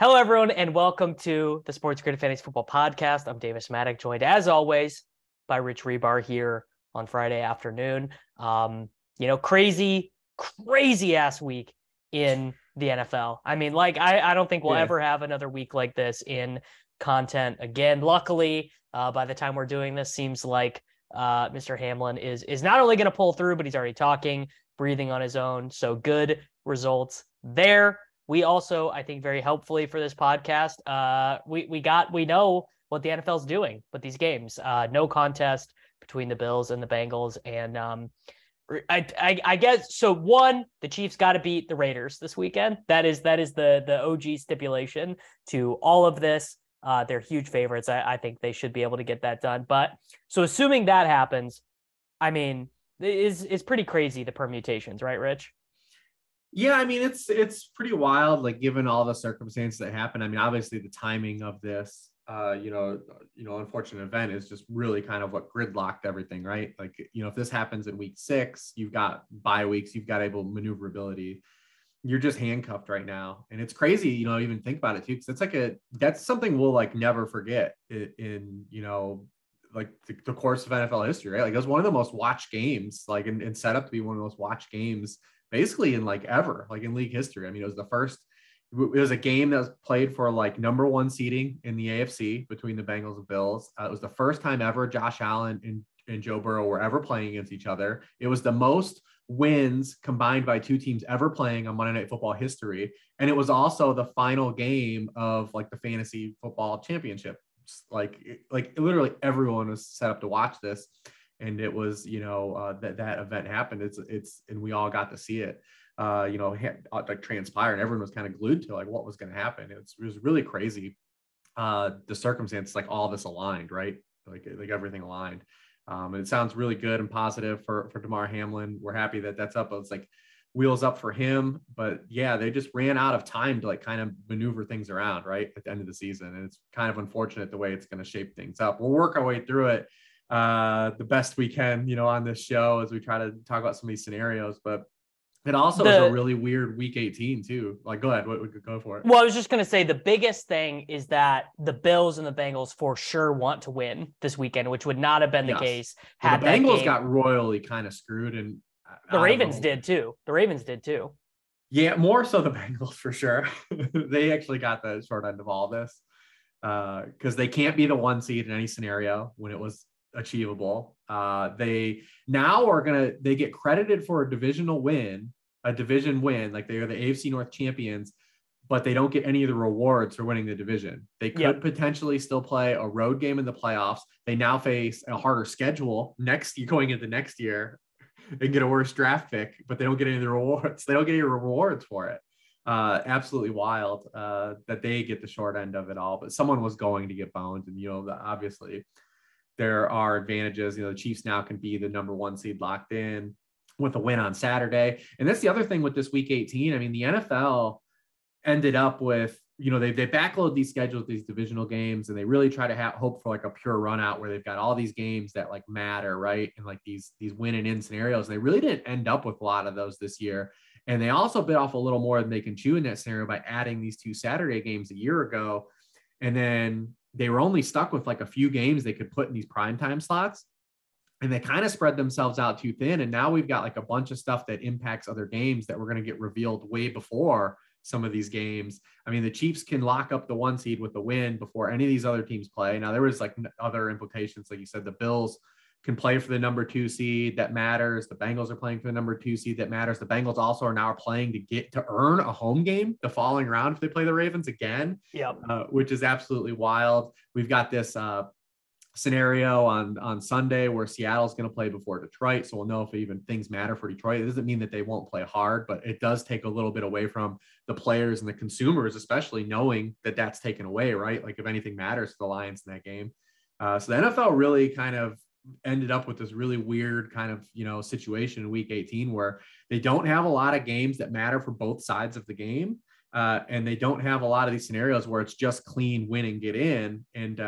Hello, everyone, and welcome to the SportsGrid Fantasy Football Podcast. I'm Davis Mattek, joined, as always, by Rich Hribar here on Friday afternoon. Crazy-ass week in the NFL. I mean, I don't think we'll ever have another week like this in content again. Luckily, by the time we're doing this, seems like Mr. Hamlin is not only going to pull through, but he's already talking, breathing on his own. So good results there. We also, I think, very helpfully for this podcast, we know what the NFL's doing with these games. No contest between the Bills and the Bengals, and I guess so. One, the Chiefs got to beat the Raiders this weekend. That is the OG stipulation to all of this. They're huge favorites. I think they should be able to get that done. But so assuming that happens, I mean, it's pretty crazy the permutations, right, Rich? Yeah, I mean, it's pretty wild, like given all the circumstances that happen. I mean, obviously the timing of this, unfortunate event is just really kind of what gridlocked everything, right? Like, you know, if this happens in week 6, you've got bye weeks, you've got able maneuverability. You're just handcuffed right now. And it's crazy, you know, even think about it too, because it's like that's something we'll like never forget in you know, like the course of NFL history, right? Like it was one of the most watched games, like and set up to be one of the most watched games basically in like ever, like in league history. I mean, it was a game that was played for like number one seeding in the AFC between the Bengals and Bills. It was the first time ever Josh Allen and Joe Burrow were ever playing against each other. It was the most wins combined by two teams ever playing on Monday Night Football history. And it was also the final game of like the fantasy football championship. Like literally everyone was set up to watch this. And it was, you know, that event happened. And we all got to see it, transpire, and everyone was kind of glued to like what was going to happen. It was really crazy. The circumstances, like all this aligned, right? Like everything aligned. And it sounds really good and positive for Damar Hamlin. We're happy that's up. It's like wheels up for him, but yeah, they just ran out of time to like kind of maneuver things around, right? At the end of the season. And it's kind of unfortunate the way it's going to shape things up. We'll work our way through it the best we can, you know, on this show as we try to talk about some of these scenarios. But it also is a really weird week 18 too. Like, go ahead, we could go for it. Well, I was just going to say the biggest thing is that the Bills and the Bengals for sure want to win this weekend, which would not have been the case. Had the Bengals got royally kind of screwed, and the Ravens did too. Yeah, more so the Bengals for sure. They actually got the short end of all this because they can't be the one seed in any scenario when it was achievable. They now are they get credited for a division win, like they are the AFC North champions, but they don't get any of the rewards for winning the division. They could potentially still play a road game in the playoffs. They now face a harder schedule going into next year and get a worse draft pick, but they don't get any of the rewards. They don't get any rewards for it. Absolutely wild that they get the short end of it all, but someone was going to get boned, and you know, obviously there are advantages. You know, the Chiefs now can be the number one seed locked in with a win on Saturday. And that's the other thing with this week 18. I mean, the NFL ended up with, you know, they backload these schedules, these divisional games, and they really try to hope for like a pure run out where they've got all these games that like matter, right? And like these win and in scenarios. They really didn't end up with a lot of those this year. And they also bit off a little more than they can chew in that scenario by adding these two Saturday games a year ago. And then they were only stuck with like a few games they could put in these primetime slots, and they kind of spread themselves out too thin. And now we've got like a bunch of stuff that impacts other games that we're going to get revealed way before some of these games. I mean, the Chiefs can lock up the one seed with the win before any of these other teams play. Now, there was like other implications. Like you said, the Bills can play for the number 2 seed. That matters. The Bengals are playing for the number 2 seed. That matters. The Bengals also are now playing to earn a home game the following round if they play the Ravens again, which is absolutely wild. We've got this scenario on Sunday where Seattle's going to play before Detroit. So we'll know if even things matter for Detroit. It doesn't mean that they won't play hard, but it does take a little bit away from the players and the consumers, especially knowing that that's taken away, right? Like if anything matters to the Lions in that game. So the NFL really kind of ended up with this really weird kind of, you know, situation in week 18 where they don't have a lot of games that matter for both sides of the game. And they don't have a lot of these scenarios where it's just clean win and get in. And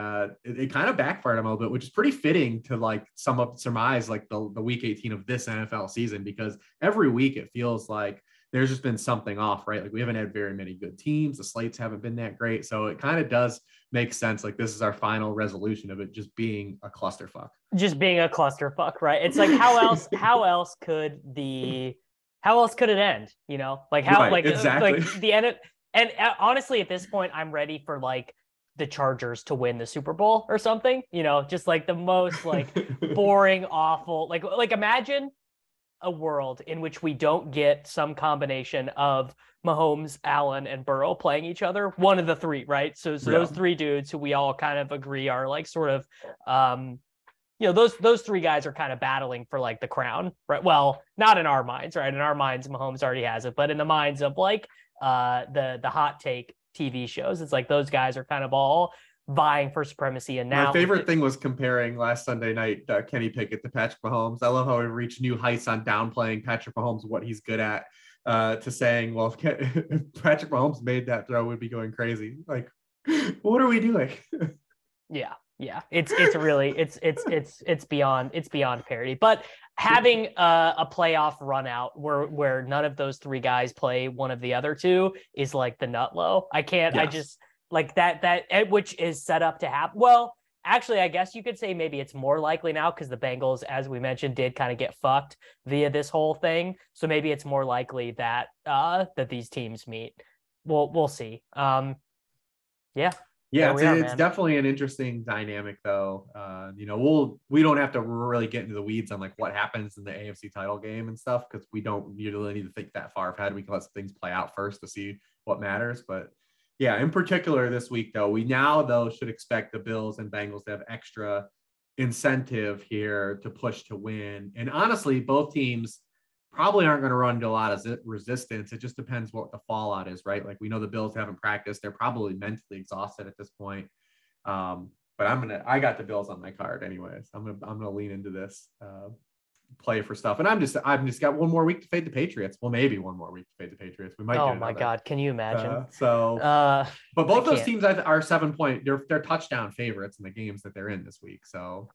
it kind of backfired them a little bit, which is pretty fitting to like surmise like the week 18 of this NFL season, because every week it feels like there's just been something off, right? Like we haven't had very many good teams. The slates haven't been that great. So it kind of does make sense. Like this is our final resolution of it just being a clusterfuck. Just being a clusterfuck, right? It's like how else could it end? You know, like how, right, like, exactly. Like the end. And honestly, at this point, I'm ready for like the Chargers to win the Super Bowl or something, you know, just like the most like boring, awful, like imagine a world in which we don't get some combination of Mahomes, Allen, and Burrow playing each other. One of the three, right? So yeah. Those three dudes who we all kind of agree are like sort of, you know, those three guys are kind of battling for like the crown, right? Well, not in our minds, right? In our minds, Mahomes already has it, but in the minds of like the hot take TV shows, it's like those guys are kind of all vying for supremacy. And now my favorite thing was comparing last Sunday night Kenny Pickett to Patrick Mahomes. I love how we reached new heights on downplaying Patrick Mahomes, what he's good at, to saying, well, if Patrick Mahomes made that throw, we'd be going crazy. Like, what are we doing? Yeah. It's really beyond parody, but having a playoff run out where none of those three guys play one of the other two is like the nut low. I can't, yes. I just like that, which is set up to happen. Well, actually, I guess you could say maybe it's more likely now because the Bengals, as we mentioned, did kind of get fucked via this whole thing. So maybe it's more likely that, that these teams meet. We'll see. Yeah, it's definitely an interesting dynamic, though. You know, we don't have to really get into the weeds on like what happens in the AFC title game and stuff because we don't really need to think that far ahead. We can let things play out first to see what matters. But yeah, in particular this week, though, we now though should expect the Bills and Bengals to have extra incentive here to push to win. And honestly, both teams probably aren't going to run into a lot of resistance. It just depends what the fallout is, right? Like we know the Bills haven't practiced. They're probably mentally exhausted at this point. But I got the Bills on my card anyways. I'm going to lean into this play for stuff. And I'm just got one more week to fade the Patriots. Well, maybe one more week to fade the Patriots. We might. Oh my God. Can you imagine? But both those teams are 7 point, they're touchdown favorites in the games that they're in this week. So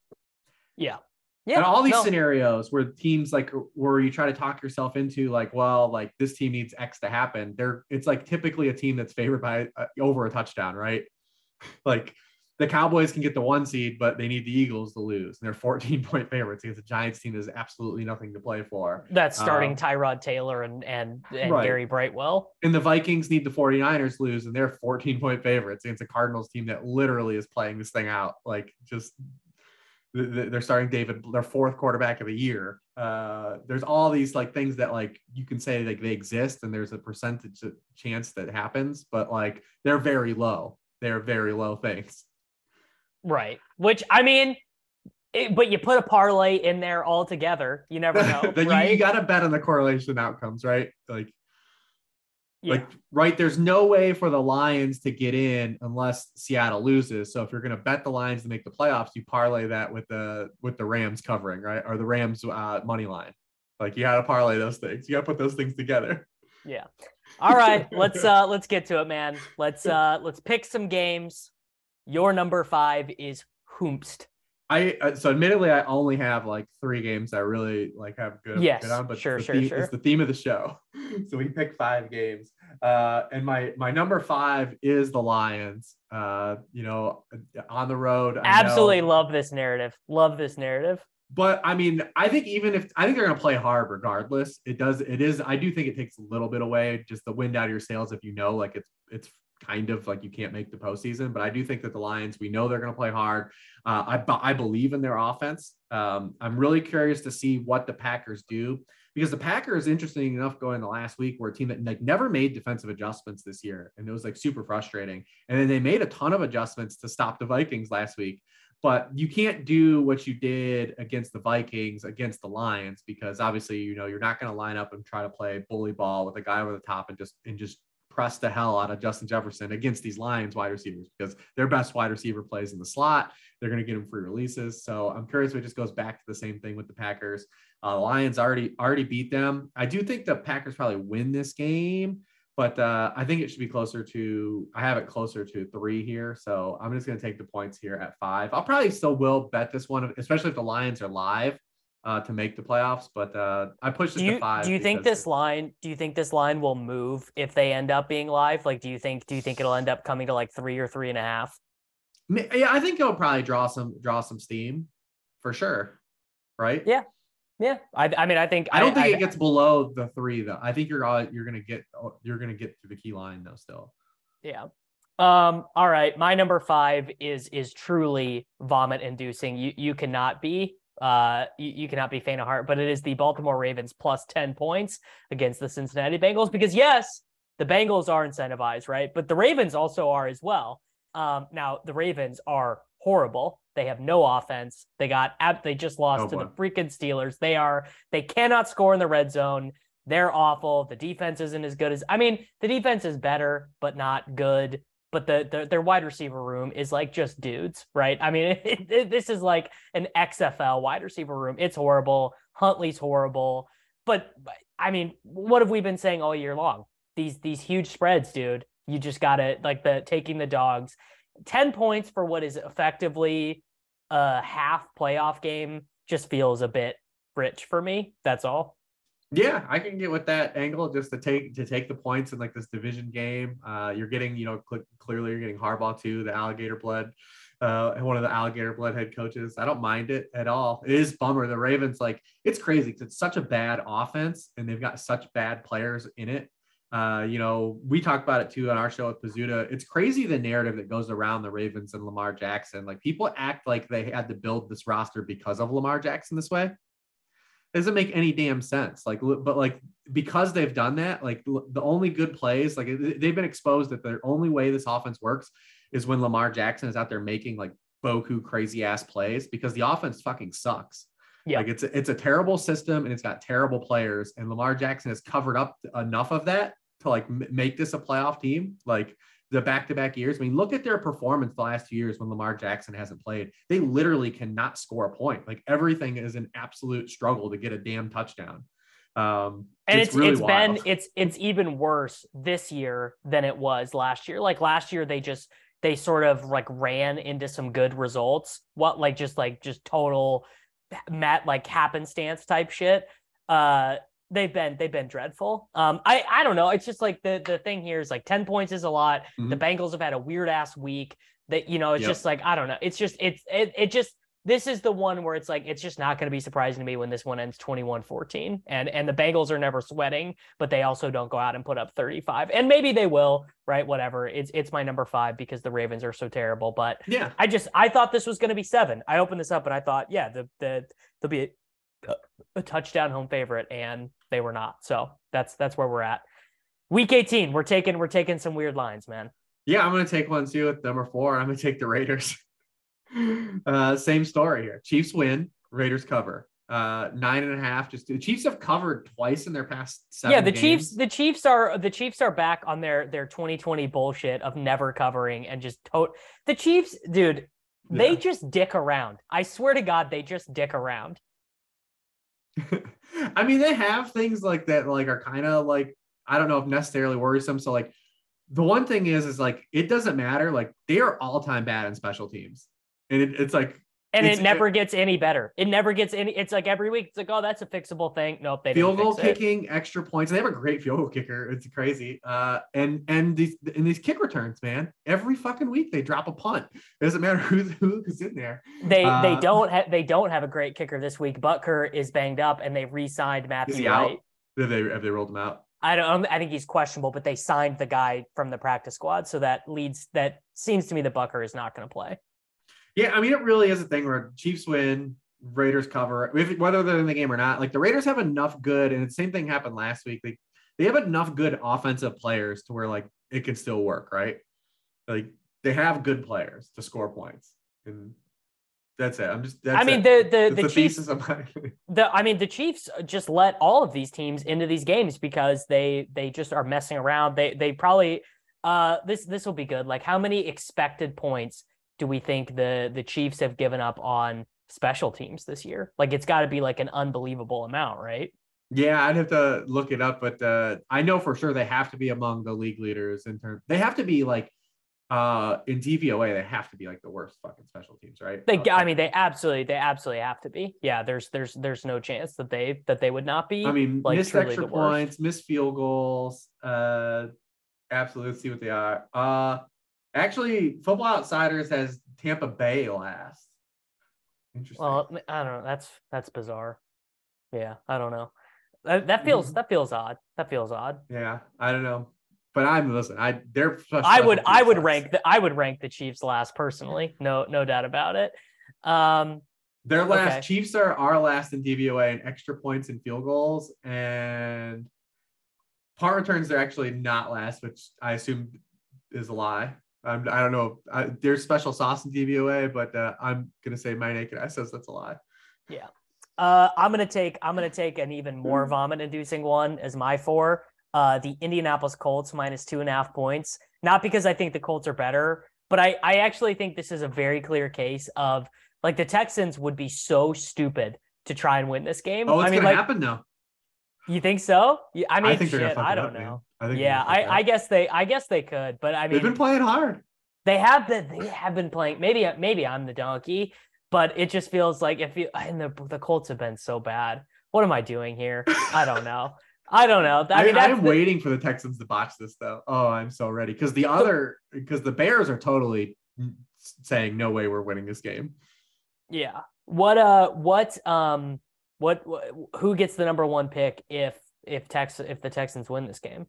yeah. Yeah, and all these scenarios where teams like where you try to talk yourself into like, well, like this team needs X to happen. It's like typically a team that's favored by over a touchdown, right? Like the Cowboys can get the 1 seed, but they need the Eagles to lose. And they're 14-point favorites against the Giants team is absolutely nothing to play for. That's starting Tyrod Taylor and right. Gary Brightwell. And the Vikings need the 49ers lose, and they're 14-point favorites against the Cardinals team that literally is playing this thing out. Like just they're starting David, their 4th quarterback of the year. There's all these like things that like you can say like they exist and there's a percentage chance that happens, but like they're very low. They're very low things. Right. Which I mean, but you put a parlay in there all together. You never know. Right? You got to bet on the correlation outcomes, right? Like, yeah. Like, right. There's no way for the Lions to get in unless Seattle loses. So if you're going to bet the Lions to make the playoffs, you parlay that with the Rams covering, right. Or the Rams money line. Like you got to parlay those things. You got to put those things together. Yeah. All right. Let's get to it, man. Let's pick some games. Your number 5 is Hoomst. So admittedly, I only have like 3 games I really like have good on, but sure. It's the theme of the show. So we pick 5 games. And my number 5 is the Lions, on the road. I absolutely love this narrative. But I mean, I think they're going to play hard regardless. I do think it takes a little bit away, just the wind out of your sails, if you know, like it's kind of like you can't make the postseason. But I do think that the Lions, we know they're going to play hard. I believe in their offense. I'm really curious to see what the Packers do, because the Packers, interesting enough, going the last week, were a team that like never made defensive adjustments this year. And it was like super frustrating. And then they made a ton of adjustments to stop the Vikings last week. But you can't do what you did against the Vikings, against the Lions, because obviously, you know, you're not going to line up and try to play bully ball with a guy over the top and just press the hell out of Justin Jefferson against these Lions wide receivers, because their best wide receiver plays in the slot. They're going to get him free releases. So I'm curious if it just goes back to the same thing with the Packers. The Lions already beat them. I do think the Packers probably win this game, but I think it should be closer to 3 here. So I'm just going to take the points here at 5. I'll probably still will bet this one, especially if the Lions are live to make the playoffs. But I pushed it to 5. Do you think this line will move if they end up being live? Like, do you think it'll end up coming to like 3 or 3.5? Yeah, I think it'll probably draw some steam for sure. Right. Yeah. Yeah, I don't think it gets below the 3 though. I think you're gonna get to the key line though still. Yeah. All right. My number 5 is truly vomit inducing. You cannot be faint of heart, but it is the Baltimore Ravens plus 10 points against the Cincinnati Bengals, because yes, the Bengals are incentivized, right? But the Ravens also are as well. Now the Ravens are horrible. They have no offense. They just lost to the freaking Steelers. They cannot score in the red zone. They're awful. The defense isn't as good as, I mean, the defense is better, but not good. But their wide receiver room is like just dudes, right? I mean, this is like an XFL wide receiver room. It's horrible. Huntley's horrible. But I mean, what have we been saying all year long? These huge spreads, dude, you just got to like taking the dogs. 10 points for what is effectively a half playoff game just feels a bit rich for me. That's all. Yeah, I can get with that angle, just to take the points in like this division game. You're getting, you know, clearly you're getting Harbaugh too, the alligator blood, one of the alligator blood head coaches. I don't mind it at all. It is bummer. The Ravens, like, it's crazy because it's such a bad offense and they've got such bad players in it. You know, we talked about it too on our show with Pizzuta. It's crazy the narrative that goes around the Ravens and Lamar Jackson. Like, people act like they had to build this roster because of Lamar Jackson this way. It doesn't make any damn sense. Like, but like, because they've done that, like the only good plays, like they've been exposed that their only way this offense works is when Lamar Jackson is out there making like boku crazy ass plays, because the offense fucking sucks. Yeah. Like it's a terrible system and it's got terrible players, and Lamar Jackson has covered up enough of that to like make this a playoff team. Like the back-to-back years, I mean, look at their performance the last few years when Lamar Jackson hasn't played. They literally cannot score a point. Like everything is an absolute struggle to get a damn touchdown. And it's even worse this year than it was last year. Like last year, they sort of like ran into some good results. What like just total Matt like happenstance type shit. They've been dreadful. I don't know. It's just like the thing here is like 10 points is a lot. Mm-hmm. The Bengals have had a weird ass week that, you know, it's just like, I don't know. It's just, this is the one where it's like, it's just not going to be surprising to me when this one ends 21-14 and the Bengals are never sweating, but they also don't go out and put up 35, and maybe they will, right? Whatever. It's my number 5 because the Ravens are so terrible, but yeah, I thought this was going to be 7. I opened this up and I thought, yeah, there'll be a touchdown home favorite, and they were not. So that's where we're at. Week 18, we're taking some weird lines, man. Yeah, I'm going to take one too at number 4. I'm going to take the Raiders. Same story here. Chiefs win, Raiders cover. 9.5. Just the Chiefs have covered twice in their past 7 games. Yeah, the Chiefs are back on their 2020 bullshit of never covering and just the Chiefs, dude, they just dick around. I swear to God, they just dick around. I mean, they have things like that, like are kind of like, I don't know if necessarily worrisome. So like the one thing is like, it doesn't matter. Like they are all time bad in special teams. And it's like, And it never gets any better. It never gets any. It's like every week, it's like, oh, that's a fixable thing. Nope, they field goal kicking, extra points. They have a great field goal kicker. It's crazy. And these kick returns, man. Every fucking week they drop a punt. It doesn't matter who's in there. They don't have a great kicker this week. Butker is banged up, and they re-signed Matthew Wright. Have they rolled him out? I think he's questionable, but they signed the guy from the practice squad, so that seems to me that Butker is not going to play. Yeah, I mean, it really is a thing where Chiefs win, Raiders cover, whether they're in the game or not. Like, the Raiders have enough good, and the same thing happened last week. They have enough good offensive players to where, like, it can still work, right? Like, they have good players to score points, and that's it. The Chiefs just let all of these teams into these games because they just are messing around. They probably this will be good. Like, how many expected points do we think the Chiefs have given up on special teams this year? Like, it's got to be like an unbelievable amount, right? Yeah, I'd have to look it up, but I know for sure they have to be among the league leaders in terms. They have to be like in DVOA. They have to be like the worst fucking special teams, right? They absolutely have to be. Yeah, there's no chance that they would not be. I mean, like, missed extra points, missed field goals. Absolutely, let's see what they are. Actually, Football Outsiders has Tampa Bay last. Interesting. Well, I don't know. That's bizarre. Yeah, I don't know. That feels odd. That feels odd. Yeah, I don't know. But I would rank the Chiefs last personally. No doubt about it. Their last. Okay. Chiefs are our last in DVOA and extra points and field goals, and punt returns. They're actually not last, which I assume is a lie. I don't know. There's special sauce in DVOA, but I'm gonna say my naked eye says that's a lie. Yeah, I'm gonna take an even more vomit-inducing one as my four. The Indianapolis Colts minus 2.5 points. Not because I think the Colts are better, but I actually think this is a very clear case of, like, the Texans would be so stupid to try and win this game. Oh, it's gonna happen though. You think so? Yeah, I mean, I don't know. I guess they could, but I mean, they've been playing hard. They have been playing. Maybe I'm the donkey, but it just feels like the Colts have been so bad. What am I doing here? I don't know. I'm waiting for the Texans to botch this though. Oh, I'm so ready. Because the Bears are totally saying, no way we're winning this game. Yeah. Who gets the number one pick if the Texans win this game?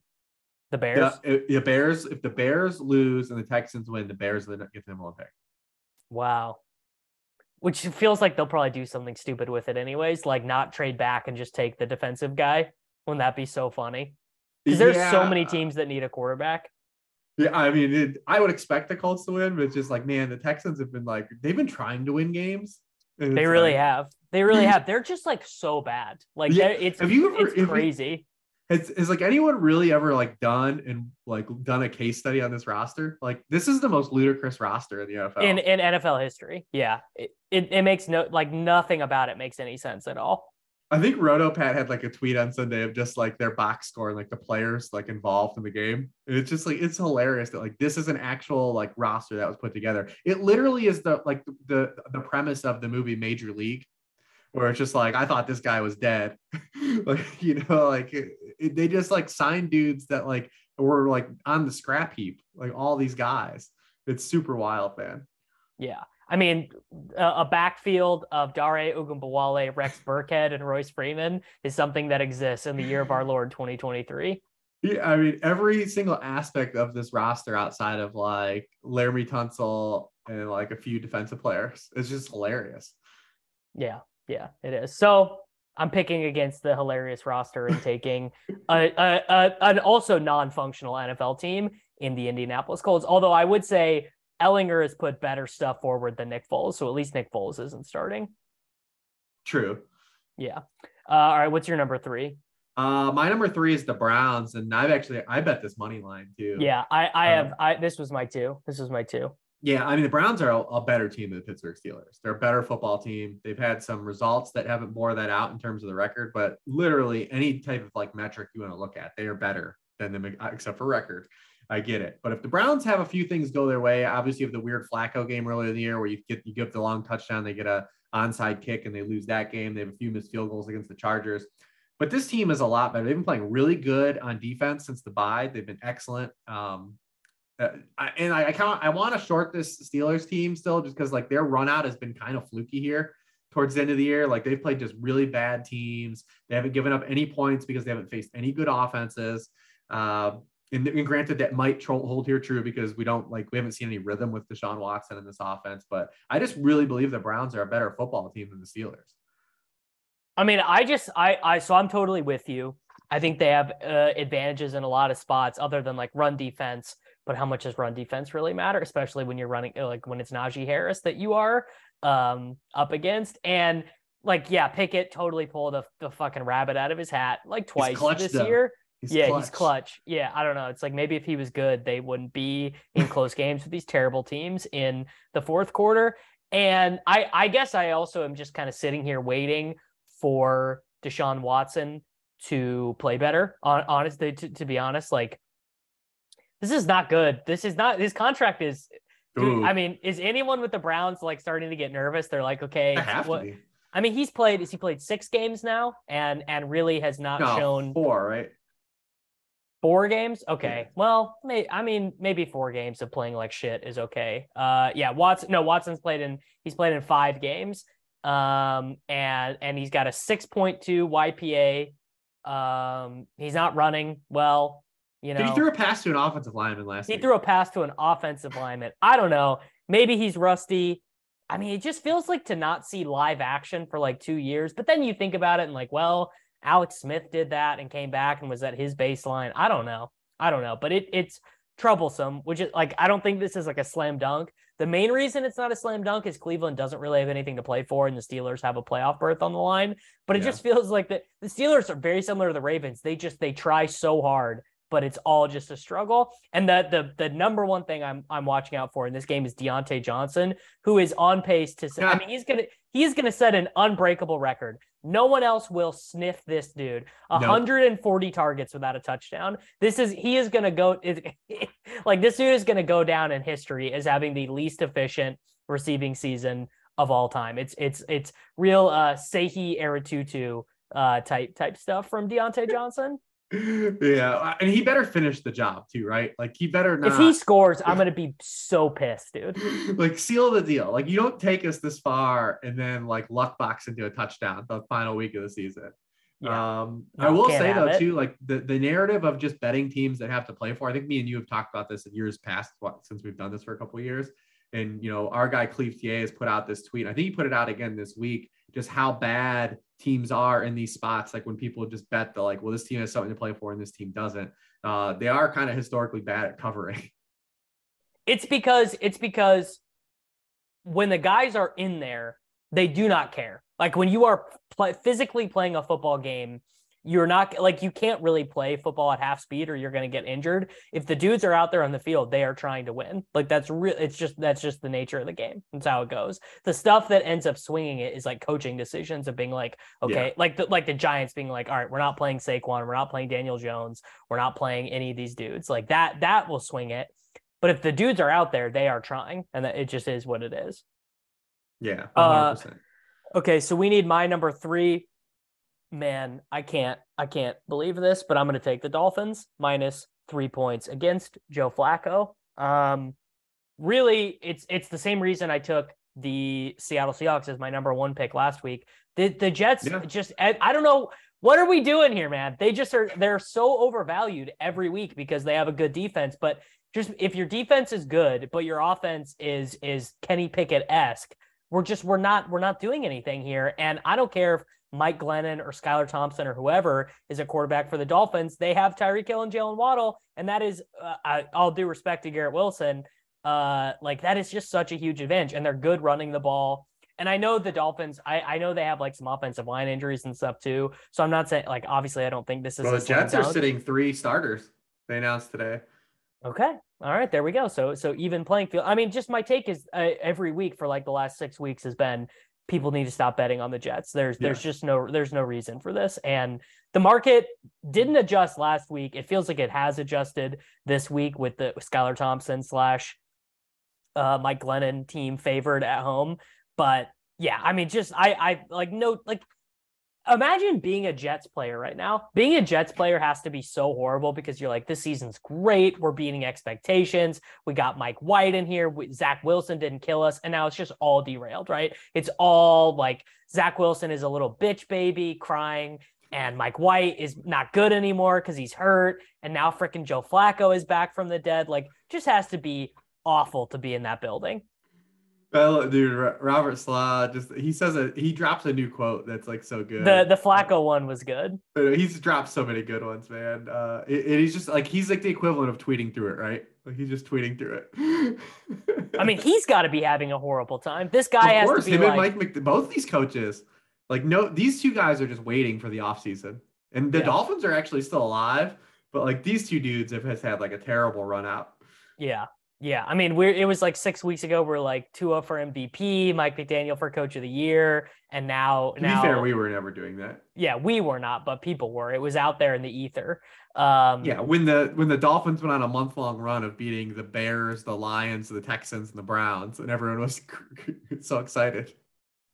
The Bears? The Bears. If the Bears lose and the Texans win, the Bears get the number one pick. Wow. Which feels like they'll probably do something stupid with it anyways, like not trade back and just take the defensive guy. Wouldn't that be so funny? Because there's so many teams that need a quarterback. Yeah, I mean, I would expect the Colts to win, but it's just like, man, the Texans have been like, they've been trying to win games. They really have. They're just like so bad. Like, yeah. It's crazy. Has like anyone really ever like done a case study on this roster? Like, this is the most ludicrous roster in the NFL in NFL history. Yeah, it makes nothing about it makes any sense at all. I think RotoPat had like a tweet on Sunday of just like their box score and like the players like involved in the game. And it's just like, it's hilarious that like this is an actual like roster that was put together. It literally is the premise of the movie Major League, where it's just like, I thought this guy was dead. Like, you know, like they just like signed dudes that like were like on the scrap heap, like all these guys. It's super wild, man. Yeah. I mean, a backfield of Dare Ugumbawale, Rex Burkhead, and Royce Freeman is something that exists in the year of our Lord 2023. Yeah, I mean, every single aspect of this roster outside of like Laremy Tunsil and like a few defensive players is just hilarious. Yeah, it is. So I'm picking against the hilarious roster and taking an also non-functional NFL team in the Indianapolis Colts, although I would say Ellinger has put better stuff forward than Nick Foles, so at least Nick Foles isn't starting. True. Yeah. All right, what's your number three? My number three is the Browns, and I bet this money line too. Yeah, this was my two. Yeah, I mean, the Browns are a better team than the Pittsburgh Steelers. They're a better football team. They've had some results that haven't bore that out in terms of the record, but literally any type of like metric you want to look at, they are better than them, except for record. I get it. But if the Browns have a few things go their way, obviously you have the weird Flacco game earlier in the year where you give the long touchdown, they get a onside kick and they lose that game. They have a few missed field goals against the Chargers. But this team is a lot better. They've been playing really good on defense since the bye. They've been excellent. I want to short this Steelers team still just because like their run out has been kind of fluky here towards the end of the year. Like they've played just really bad teams. They haven't given up any points because they haven't faced any good offenses. And granted, that might hold here true because we haven't seen any rhythm with Deshaun Watson in this offense, but I just really believe the Browns are a better football team than the Steelers. I mean, so I'm totally with you. I think they have advantages in a lot of spots other than like run defense, but how much does run defense really matter, especially when you're running, like when it's Najee Harris that you are up against. And like, yeah, Pickett totally pulled the fucking rabbit out of his hat like twice this year. He's clutch. Yeah, I don't know. It's like maybe if he was good, they wouldn't be in close games with these terrible teams in the fourth quarter. And I guess I also am just kind of sitting here waiting for Deshaun Watson to play better. Honestly, to be honest, like this is not good. This is not his contract is. Dude, I mean, is anyone with the Browns like starting to get nervous? They're like, okay, I mean, he played 6 games now and really has not shown 4, right? 4 games? Okay. Well, maybe 4 games of playing like shit is okay. Watson's played in 5 games. And he's got a 6.2 YPA. He's not running well, you know. He threw a pass to an offensive lineman last week. He threw a pass to an offensive lineman. I don't know. Maybe he's rusty. I mean, it just feels like to not see live action for like 2 years, but then you think about it and like, well, Alex Smith did that and came back and was at his baseline. I don't know, but it's troublesome, which is like, I don't think this is like a slam dunk. The main reason it's not a slam dunk is Cleveland doesn't really have anything to play for and the Steelers have a playoff berth on the line, but it just feels like that the Steelers are very similar to the Ravens. They try so hard, but it's all just a struggle. And the number one thing I'm watching out for in this game is Deontay Johnson, who is on pace to set, I mean, he's going to set an unbreakable record. No one else will sniff this dude. 140 targets without a touchdown. This dude is going to go down in history as having the least efficient receiving season of all time. It's real Sehi Eratutu type stuff from Deontay Johnson. Yeah, and he better finish the job too, right? Like he better not. If he scores, I'm gonna be so pissed, dude. Like seal the deal. Like you don't take us this far and then like luck box into a touchdown the final week of the season. Yeah. I will say though too, like the narrative of just betting teams that have to play for. I think me and you have talked about this in years past, since we've done this for a couple of years. And you know, our guy Cleftier has put out this tweet. I think he put it out again this week. Just how bad teams are in these spots. Like when people just bet, they're like, well, this team has something to play for and this team doesn't. They are kind of historically bad at covering. It's because when the guys are in there, they do not care. Like when you are physically playing a football game, you're not like, you can't really play football at half speed or you're going to get injured. If the dudes are out there on the field, they are trying to win. Like that's real. That's just the nature of the game. That's how it goes. The stuff that ends up swinging it is like coaching decisions of being like, okay, like the Giants being like, all right, we're not playing Saquon. We're not playing Daniel Jones. We're not playing any of these dudes like that will swing it. But if the dudes are out there, they are trying and it just is what it is. Yeah. 100%. Okay. So we need my number 3. Man, I can't believe this, but I'm going to take the Dolphins minus 3 points against Joe Flacco. Really, it's the same reason I took the Seattle Seahawks as my number 1 pick last week. The Jets just, I don't know, what are we doing here, man? They're so overvalued every week because they have a good defense, but just if your defense is good, but your offense is Kenny Pickett-esque, we're not doing anything here. And I don't care if Mike Glennon or Skylar Thompson or whoever is a quarterback for the Dolphins. They have Tyreek Hill and Jalen Waddle. And that is, all due respect to Garrett Wilson, like that is just such a huge advantage. And they're good running the ball. And I know the Dolphins, I know they have like some offensive line injuries and stuff too. So I'm not saying like, obviously I don't think this is. Well, the Jets are sitting 3 starters. They announced today. Okay. All right. There we go. So even playing field. I mean, just my take is every week for like the last 6 weeks has been people need to stop betting on the Jets. There's no reason for this. And the market didn't adjust last week. It feels like it has adjusted this week with the Skylar Thompson / Mike Glennon team favored at home. But yeah, I mean, just imagine being a Jets player right now. Being a Jets player has to be so horrible because you're like, this season's great. We're beating expectations. We got Mike White in here. Zach Wilson didn't kill us. And now it's just all derailed, right? It's all like Zach Wilson is a little bitch baby crying. And Mike White is not good anymore because he's hurt. And now freaking Joe Flacco is back from the dead. Like, just has to be awful to be in that building. Well, dude, Robert Slaw he drops a new quote that's like so good. The Flacco one was good. He's dropped so many good ones, man. He's just like the equivalent of tweeting through it, right? Like he's just tweeting through it. I mean, he's got to be having a horrible time. This guy has to be him like, and Mike, both these coaches. Like no, these two guys are just waiting for the offseason, and the Dolphins are actually still alive, but like these two dudes has had like a terrible run out. Yeah. Yeah, I mean, it was like 6 weeks ago. We're like Tua for MVP, Mike McDaniel for Coach of the Year, and now. To be fair, we were never doing that. Yeah, we were not, but people were. It was out there in the ether. When the Dolphins went on a month-long run of beating the Bears, the Lions, the Texans, and the Browns, and everyone was so excited.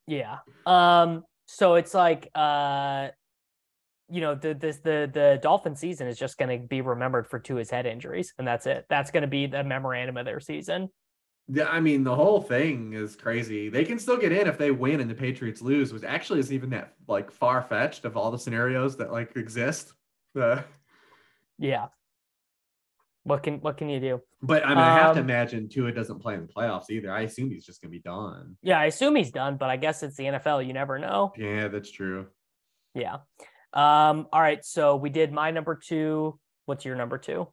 Yeah. So it's like, the Dolphin season is just going to be remembered for Tua's head injuries, and that's it. That's going to be the memorandum of their season. Yeah, I mean, the whole thing is crazy. They can still get in if they win and the Patriots lose, which actually is even that like far-fetched of all the scenarios that like exist. Yeah. What can you do? But I mean, I have to imagine Tua doesn't play in the playoffs either. I assume he's just going to be done. Yeah, I assume he's done, but I guess it's the NFL. You never know. Yeah, that's true. Yeah. All right. So we did my number two. What's your number two?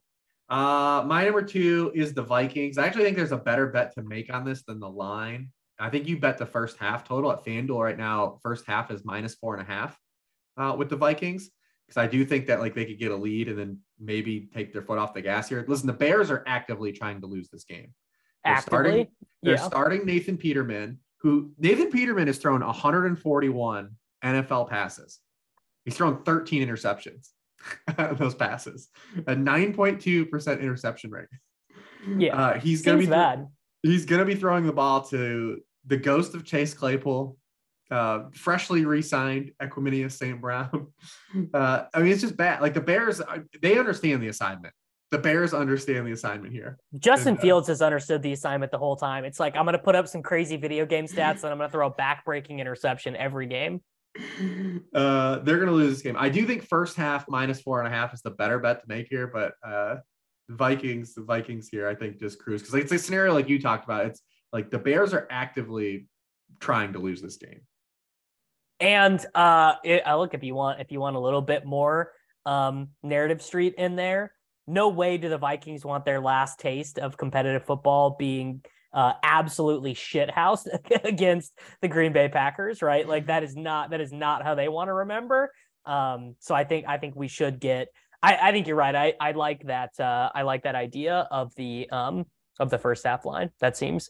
My number two is the Vikings. I actually think there's a better bet to make on this than the line. I think you bet the first half total at FanDuel right now. First half is -4.5 with the Vikings. Cause I do think that like they could get a lead and then maybe take their foot off the gas here. Listen, the Bears are actively trying to lose this game. They're starting Nathan Peterman, who has thrown 141 NFL passes. He's thrown 13 interceptions on those passes, a 9.2% interception rate. Yeah, he's going to be throwing the ball to the ghost of Chase Claypool, freshly re-signed Equiminius St. Brown. I mean, it's just bad. Like the Bears, they understand the assignment. The Bears understand the assignment here. Justin Fields has understood the assignment the whole time. It's like, I'm going to put up some crazy video game stats and I'm going to throw a back-breaking interception every game. They're gonna lose this game. I do think first half -4.5 is the better bet to make here, but the Vikings here I think just cruise, because like, it's a scenario like you talked about. It's like the Bears are actively trying to lose this game, and look, if you want a little bit more narrative street in there, no way do the Vikings want their last taste of competitive football being absolutely shithoused against the Green Bay Packers, right? Like that is not how they want to remember. So I think we should get. I think you're right. I like that. I like that idea of the first half line. That seems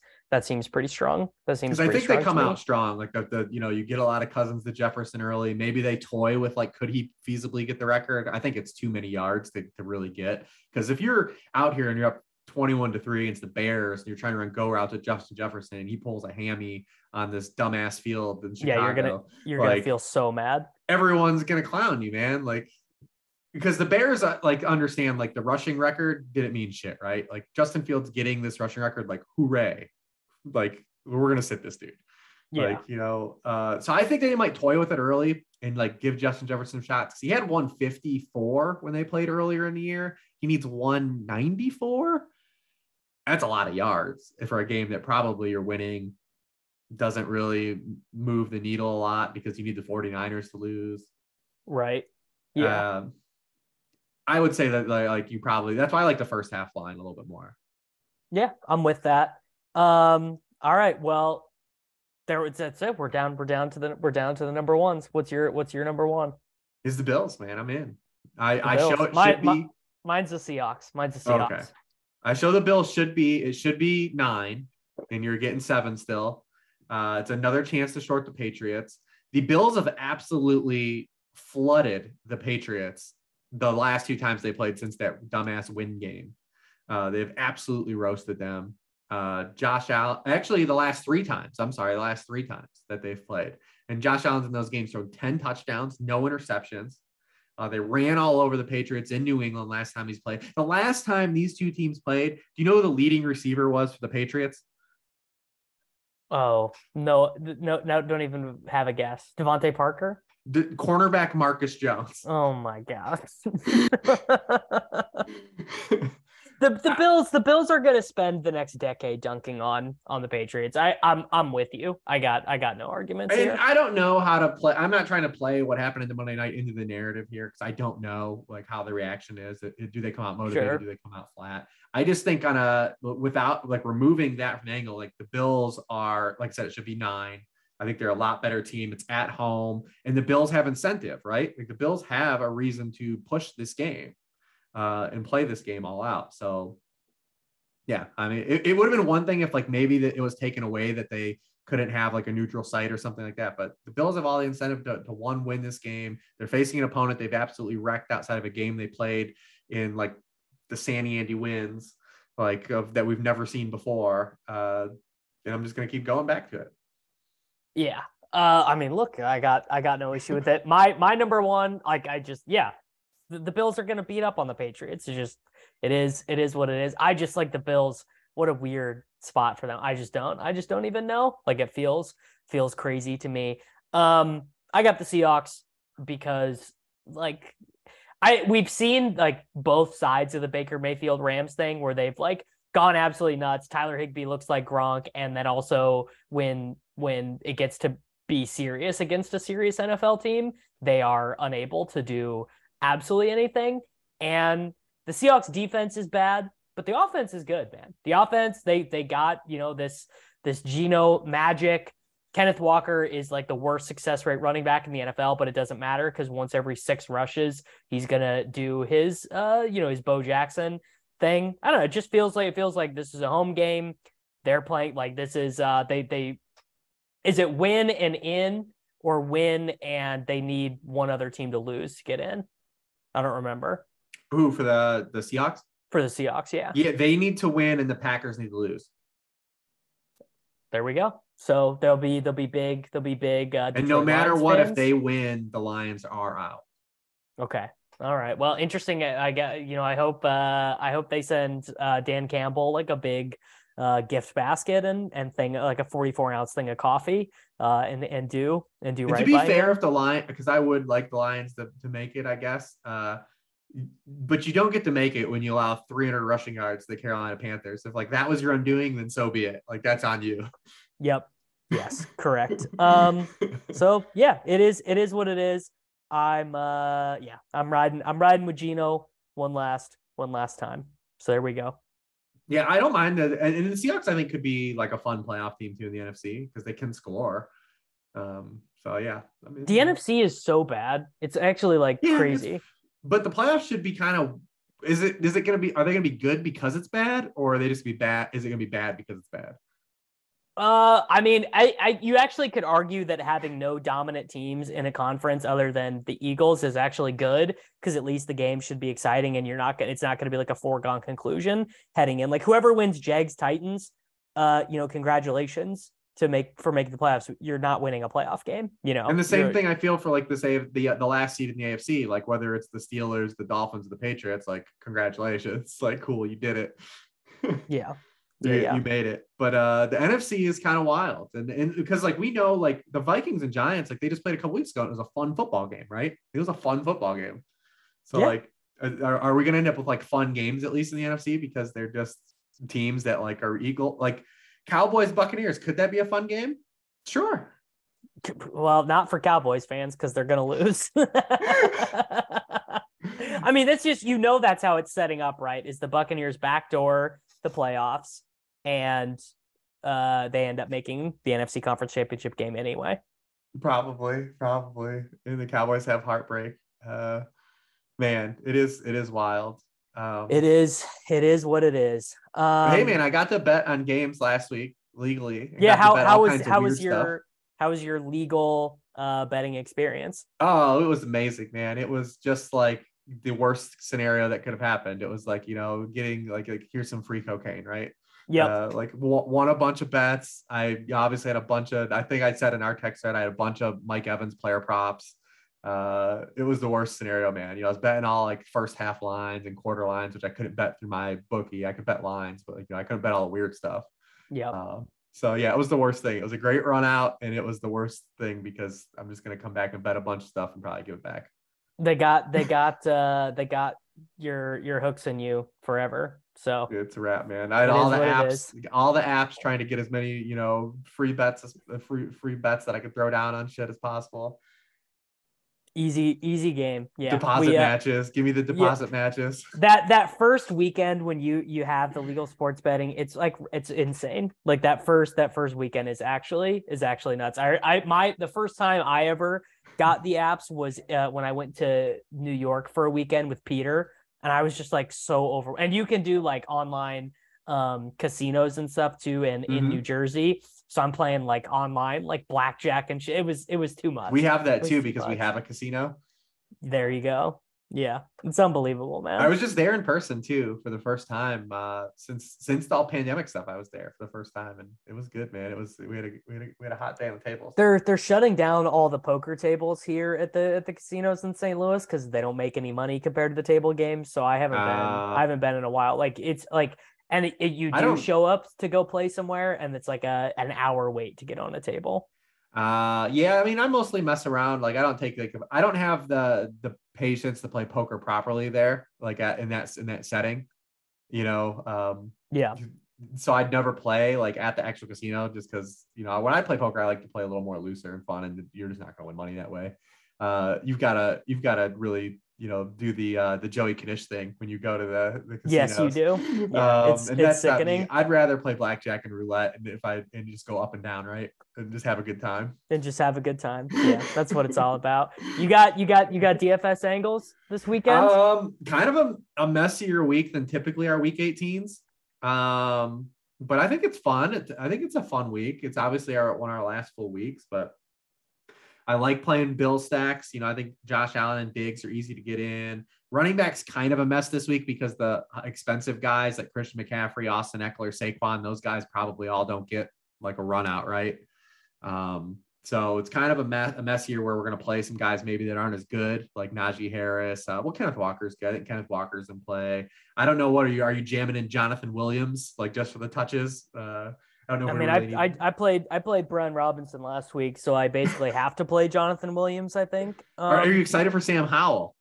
pretty strong. Because I think they come out strong. Like you get a lot of Cousins to Jefferson early. Maybe they toy with like, could he feasibly get the record? I think it's too many yards to really get. Because if you're out here and you're up 21-3 against the Bears, and you're trying to run go routes with Justin Jefferson, and he pulls a hammy on this dumbass field in Chicago. Yeah, you're gonna feel so mad. Everyone's gonna clown you, man. Like, because the Bears like understand like the rushing record didn't mean shit, right? Like Justin Fields getting this rushing record, like hooray! Like we're gonna sit this dude. Yeah. Like so I think they might toy with it early and like give Justin Jefferson shots. He had 154 when they played earlier in the year. He needs 194. That's a lot of yards for a game that probably you're winning, doesn't really move the needle a lot because you need the 49ers to lose. Right. Yeah. I would say that like you probably, that's why I like the first half line a little bit more. Yeah, I'm with that. All right. Well, that's it. We're down to the number ones. What's your number one? It's the Bills, man. I'm in. Mine's the Seahawks. Okay. I show the Bills should be 9, and you're getting 7 still. It's another chance to short the Patriots. The Bills have absolutely flooded the Patriots the last two times they played since that dumbass win game. They've absolutely roasted them. Josh Allen, actually the last three times, the last three times that they've played. And Josh Allen's in those games showed 10 touchdowns, no interceptions. They ran all over the Patriots in New England last time he's played. The last time these two teams played, do you know who the leading receiver was for the Patriots? Oh, no, don't even have a guess. Devontae Parker? Cornerback Marcus Jones. Oh, my gosh. The Bills are going to spend the next decade dunking on the Patriots. I'm with you. I got no arguments here. I don't know how to play. I'm not trying to play what happened in the Monday night into the narrative here, because I don't know like how the reaction is. Do they come out motivated? Sure. Do they come out flat? I just think on a, without like removing that from the angle, like the Bills are, like I said, it should be 9. I think they're a lot better team. It's at home, and the Bills have incentive, right? Like the Bills have a reason to push this game. And play this game all out. So yeah, I mean, it would have been one thing if like maybe that it was taken away that they couldn't have like a neutral site or something like that. But the Bills have all the incentive to one, win this game. They're facing an opponent they've absolutely wrecked outside of a game they played in like the Sandy Andy wins, like of that we've never seen before. And I'm just going to keep going back to it. Yeah. I mean, look, I got no issue with it. My number one, like I just, yeah. The Bills are going to beat up on the Patriots. It's just, it is what it is. I just like the Bills. What a weird spot for them. I just don't even know. Like it feels crazy to me. I got the Seahawks because like we've seen like both sides of the Baker Mayfield Rams thing where they've like gone absolutely nuts. Tyler Higbee looks like Gronk. And then also when it gets to be serious against a serious NFL team, they are unable to do absolutely anything. And the Seahawks defense is bad, but the offense is good, man. The offense, they got, you know, this Geno magic. Kenneth Walker is like the worst success rate running back in the NFL, but it doesn't matter because once every 6 rushes, he's going to do his, his Bo Jackson thing. I don't know. It just feels like this is a home game. They're playing like this is is it win and in or win and they need one other team to lose to get in? I don't remember. Who for the Seahawks? For the Seahawks, yeah. Yeah, they need to win, and the Packers need to lose. There we go. So they'll be big. They'll be big. And no matter what, if they win, the Lions are out. Okay. All right. Well, interesting. I got I hope they send Dan Campbell like a big gift basket and thing like a 44-ounce thing of coffee and do right. To be fair, if the Lions, because I would like the Lions to make it, I guess. But you don't get to make it when you allow 300 rushing yards to the Carolina Panthers. If like that was your undoing, then so be it. Like that's on you. Yep. Yes. Correct. So yeah, it is what it is. I'm riding with Geno one last time. So there we go. Yeah, I don't mind that. And the Seahawks, I think, could be like a fun playoff team too in the NFC because they can score. So yeah, I mean, the NFC is so bad; it's actually like crazy. But the playoffs should be kind of. Is it going to be? Are they going to be good because it's bad, or are they just be bad? Is it going to be bad because it's bad? I mean, you actually could argue that having no dominant teams in a conference other than the Eagles is actually good because at least the game should be exciting and it's not going to be like a foregone conclusion heading in. Like whoever wins Jags Titans, congratulations for making the playoffs. You're not winning a playoff game, you know. And the same thing I feel for like the last seed in the AFC, like whether it's the Steelers, the Dolphins, the Patriots, like congratulations, like cool, you did it. Yeah. Yeah. You made it, but the NFC is kind of wild, and because like we know, like the Vikings and Giants, like they just played a couple weeks ago, and it was a fun football game, right? It was a fun football game. So yeah. Like, are we gonna end up with like fun games at least in the NFC because they're just teams that like are equal, like Cowboys Buccaneers? Could that be a fun game? Sure. Well, not for Cowboys fans because they're gonna lose. I mean, that's just that's how it's setting up, right? Is the Buccaneers backdoor the playoffs? And they end up making the NFC Conference Championship game anyway. Probably. And the Cowboys have heartbreak. Man, it is wild. It is what it is. Hey, man, I got to bet on games last week. legally. Yeah. How was your legal betting experience? Oh, it was amazing, man. It was just like the worst scenario that could have happened. It was like, you know, getting like here's some free cocaine, right? Yeah. Won a bunch of bets. I obviously had a bunch of, I think I said in our text that I had a bunch of Mike Evans player props. It was the worst scenario, man. You know, I was betting all like first half lines and quarter lines, which I couldn't bet through my bookie. I could bet lines, but like, you know, I couldn't bet all the weird stuff. Yeah. So yeah, it was the worst thing. It was a great run out, and it was the worst thing because I'm just going to come back and bet a bunch of stuff and probably give it back. They got your hooks in you forever. So it's a wrap, man. I had all the apps trying to get as many, you know, free bets that I could throw down on shit as possible. Easy game. Yeah. Deposit matches. Give me the deposit matches. That first weekend when you have the legal sports betting, it's like, it's insane. Like that first weekend is actually nuts. The first time I ever got the apps was when I went to New York for a weekend with Peter, and I was just like so over. And you can do like online casinos and stuff too, and in New Jersey. So I'm playing like online, like blackjack and shit. It was too much. We have that too because we have a casino. There you go. Yeah. It's unbelievable, man. I was just there in person too for the first time since the all pandemic stuff. I was there for the first time, and it was good, man. It was we had a hot day on the tables. They're shutting down all the poker tables here at the casinos in St. Louis because they don't make any money compared to the table games. So I haven't been in a while. Like it's like. And you show up to go play somewhere, and it's like an hour wait to get on a table. Yeah, I mean, I mostly mess around. Like, I don't have the patience to play poker properly there, like in that setting, you know. Yeah. So I'd never play like at the actual casino, just because, you know, when I play poker, I like to play a little more looser and fun, and you're just not going to win money that way. You've got to really, you know, do the Joey Knish thing when you go to the casinos. Yes, you do. Yeah, it's sickening. I'd rather play blackjack and roulette, and if I just go up and down, right, and just have a good time. Yeah, that's what it's all about. You got DFS angles this weekend. Kind of a messier week than typically our week 18s. But I think it's fun. I think it's a fun week. It's obviously one of our last full weeks, but I like playing Bill stacks. You know, I think Josh Allen and Diggs are easy to get in. Running back's kind of a mess this week because the expensive guys like Christian McCaffrey, Austin Eckler, Saquon, those guys probably all don't get like a run out, right? So it's kind of a mess here where we're going to play some guys maybe that aren't as good, like Najee Harris. Kenneth Walker's good. I think Kenneth Walker's in play. I don't know. Are you jamming in Jonathan Williams, like just for the touches? I played Brian Robinson last week, so I basically have to play Jonathan Williams, I think. Are you excited for Sam Howell?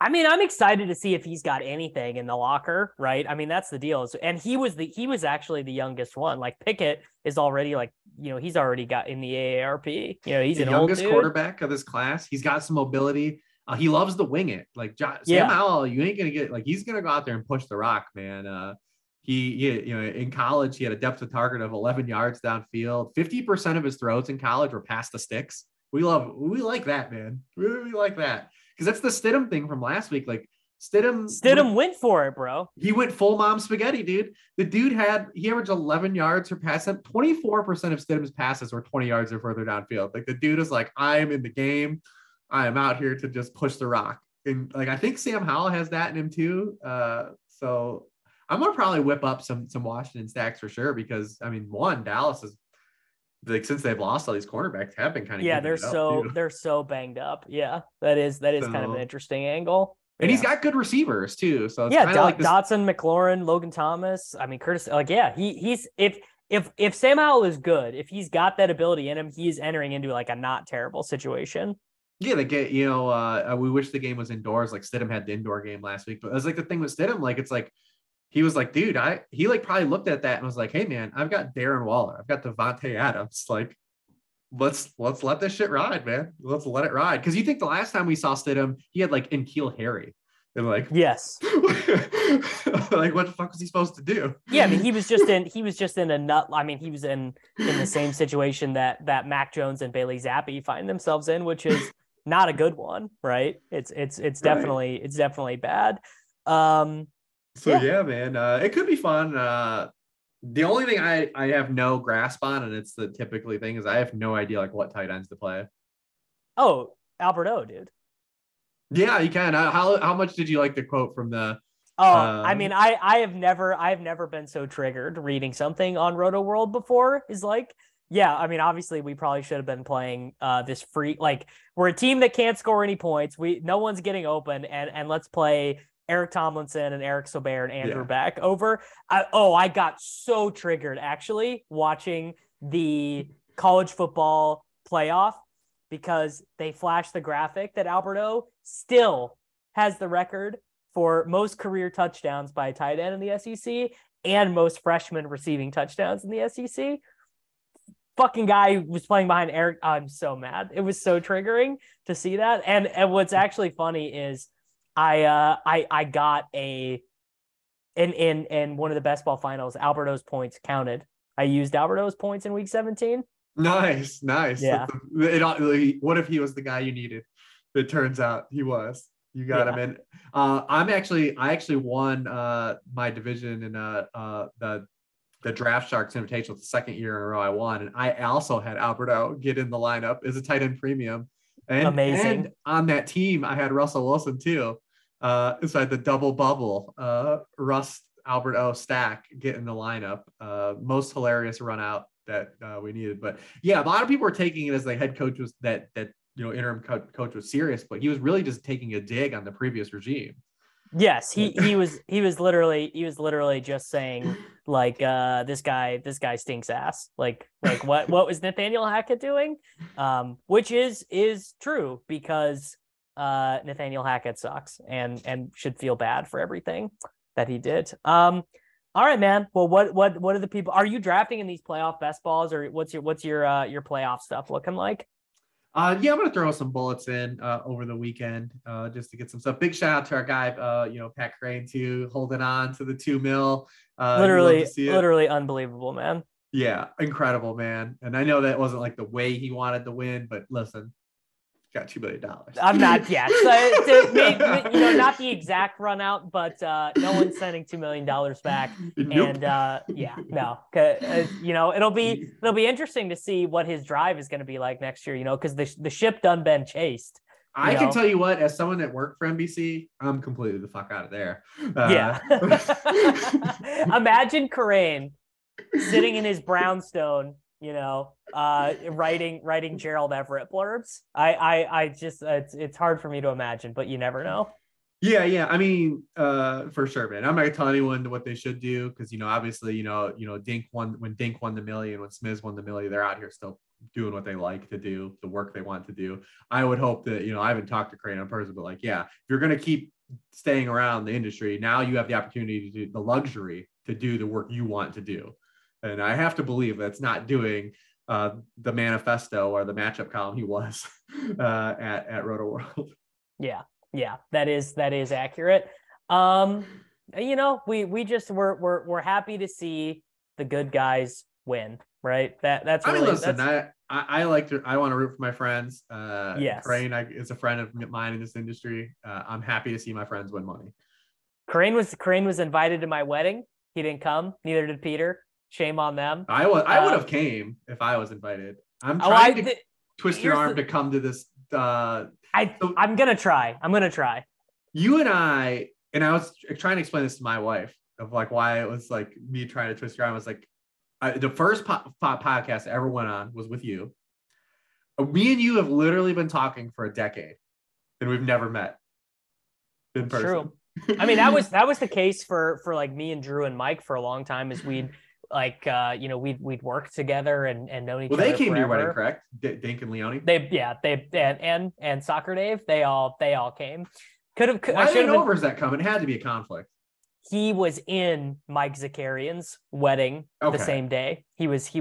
I mean, I'm excited to see if he's got anything in the locker, right? I mean, that's the deal. And he was actually the youngest one. Like Pickett is already like, you know, he's already got in the AARP. You know, he's the youngest quarterback of this class. He's got some mobility. He loves to wing it. Like Sam Howell, you ain't gonna get like he's gonna go out there and push the rock, man. You know, in college, he had a depth of target of 11 yards downfield. 50% of his throws in college were past the sticks. We like that, man. We like that. Cause that's the Stidham thing from last week. Like Stidham went for it, bro. He went full mom spaghetti, dude. The dude he averaged 11 yards per pass. 24% of Stidham's passes were 20 yards or further downfield. Like the dude is like, I'm in the game. I am out here to just push the rock. And like, I think Sam Howell has that in him too. So I'm going to probably whip up some Washington stacks for sure, because I mean, one, Dallas is like, since they've lost all these cornerbacks, have been kind of, they're so banged up. Yeah, that is kind of an interesting angle. And he's got good receivers too. So it's like this... Dotson, McLaurin, Logan Thomas. I mean, Curtis, like, yeah, he's, if Sam Howell is good, if he's got that ability in him, he's entering into like a not terrible situation. Yeah, we wish the game was indoors. Like Stidham had the indoor game last week, but it was like the thing with Stidham, like, it's like, he was like, dude, he like probably looked at that and was like, hey man, I've got Darren Waller. I've got Devontae Adams. Like, let's let this shit ride, man. Let's let it ride. Cause you think the last time we saw Stidham, he had like N'Keal Harry. And like, yes. Like what the fuck was he supposed to do? Yeah. I mean, he was just in a nut. I mean, he was in the same situation that Mac Jones and Bailey Zappi find themselves in, which is not a good one. Right. It's definitely bad. So yeah, man, it could be fun. The only thing I have no grasp on, and it's the typically thing, is I have no idea like what tight ends to play. Oh, Albert O, dude. Yeah, you can. How much did you like the quote from the? Oh, I mean, I've never been so triggered reading something on Roto World before. Is like, yeah, I mean, obviously we probably should have been playing this free. Like, we're a team that can't score any points. No one's getting open, and let's play Eric Tomlinson and Eric Sober and Andrew Beck over. I got so triggered actually watching the college football playoff because they flashed the graphic that Albert O still has the record for most career touchdowns by a tight end in the SEC and most freshmen receiving touchdowns in the SEC. Fucking guy was playing behind Eric. I'm so mad. It was so triggering to see that. And what's actually funny is I got in one of the best ball finals, Albert O's points counted. I used Albert O's points in week 17. Nice. Yeah. What if he was the guy you needed? It turns out he was. You got him in. I actually won my division in the Draft Sharks Invitational, the second year in a row I won, and I also had Albert O get in the lineup as a tight end premium. And, amazing. And on that team, I had Russell Wilson too. So I had the double bubble, Russ Albert O stack get in the lineup. Most hilarious run out that we needed, but yeah, a lot of people were taking it as the head coach was that interim coach was serious, but he was really just taking a dig on the previous regime. Yes, he was literally just saying like this guy stinks ass. Like what was Nathaniel Hackett doing? Which is true because Nathaniel Hackett sucks and should feel bad for everything that he did. All right, man. Well, what are the people? Are you drafting in these playoff best balls, or what's your playoff stuff looking like? I'm going to throw some bullets in over the weekend just to get some stuff. Big shout out to our guy, Pat Crane, too, holding on to the $2 million. Literally unbelievable, man. Yeah, incredible, man. And I know that wasn't like the way he wanted to win, but listen, got $2 million. I'm not yet. So not the exact run out, but no one's sending $2 million back. Nope. And it'll be interesting to see what his drive is going to be like next year, because the ship done been chased. I can tell you what, as someone that worked for NBC, I'm completely the fuck out of there. Yeah. Imagine Corain sitting in his brownstone, writing Gerald Everett blurbs. It's hard for me to imagine, but you never know. Yeah. I mean, for sure, man. I'm not gonna tell anyone what they should do because obviously, Dink won the million, when Smith won the million, they're out here still doing what they like to do, the work they want to do. I would hope that I haven't talked to Crane in person, but like, yeah, if you're gonna keep staying around the industry, now you have the opportunity to do the luxury to do the work you want to do. And I have to believe that's not doing the manifesto or the matchup column he was at RotoWorld. Yeah, that is accurate. We're happy to see the good guys win, right? That's. Really, I mean, listen, I want to root for my friends. Yes, Crane is a friend of mine in this industry. I'm happy to see my friends win money. Crane was invited to my wedding. He didn't come. Neither did Peter. Shame on them. I would have came if I was invited. I'm trying to twist your arm to come to this. I'm going to try. You and I was trying to explain this to my wife of like why it was like me trying to twist your arm. I was like, the first podcast I ever went on was with you. Me and you have literally been talking for a decade and we've never met in person. True. I mean, that was the case for like me and Drew and Mike for a long time as we'd we'd worked together and known each other. Well, they came forever. To your wedding, correct? Dink and Leone. They and Soccer Dave. They all came. Why didn't Overs that come? It had to be a conflict. He was in Mike Zakarian's wedding the same day. He might have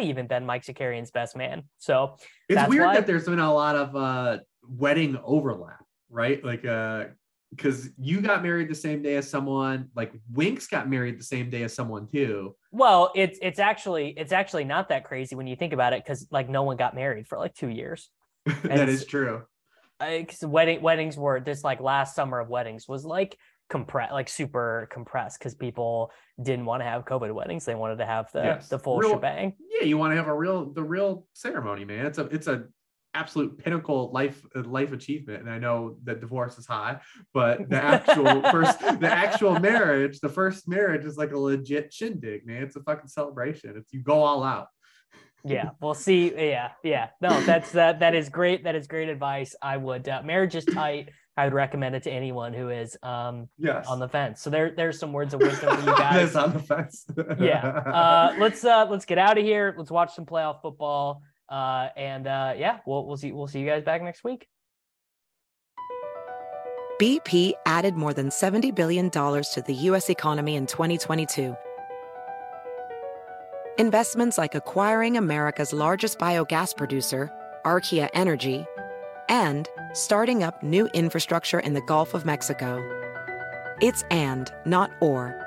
even been Mike Zakarian's best man. So it's weird that there's been a lot of wedding overlap, right? Like because you got married the same day as someone, like Winx got married the same day as someone too. Well, it's actually not that crazy when you think about it, because like no one got married for like 2 years. That is true. Because weddings were this like last summer of weddings was like super compressed because people didn't want to have COVID weddings. They wanted to have the full shebang. Yeah, you want to have the real ceremony, man. It's a absolute pinnacle life achievement. And I know that divorce is high, but the actual first marriage is like a legit shindig, man. It's a fucking celebration. It's, you go all out. Yeah, we'll see. Yeah. No, that is great. That is great advice. I would marriage is tight. I would recommend it to anyone who is on the fence. So there's some words of wisdom for you guys. On the fence. Yeah. Let's get out of here. Let's watch some playoff football. We'll see you guys back next week. BP added more than $70 billion to the U.S. economy in 2022. Investments like acquiring America's largest biogas producer, Archaea Energy, and starting up new infrastructure in the Gulf of Mexico. It's and, not or.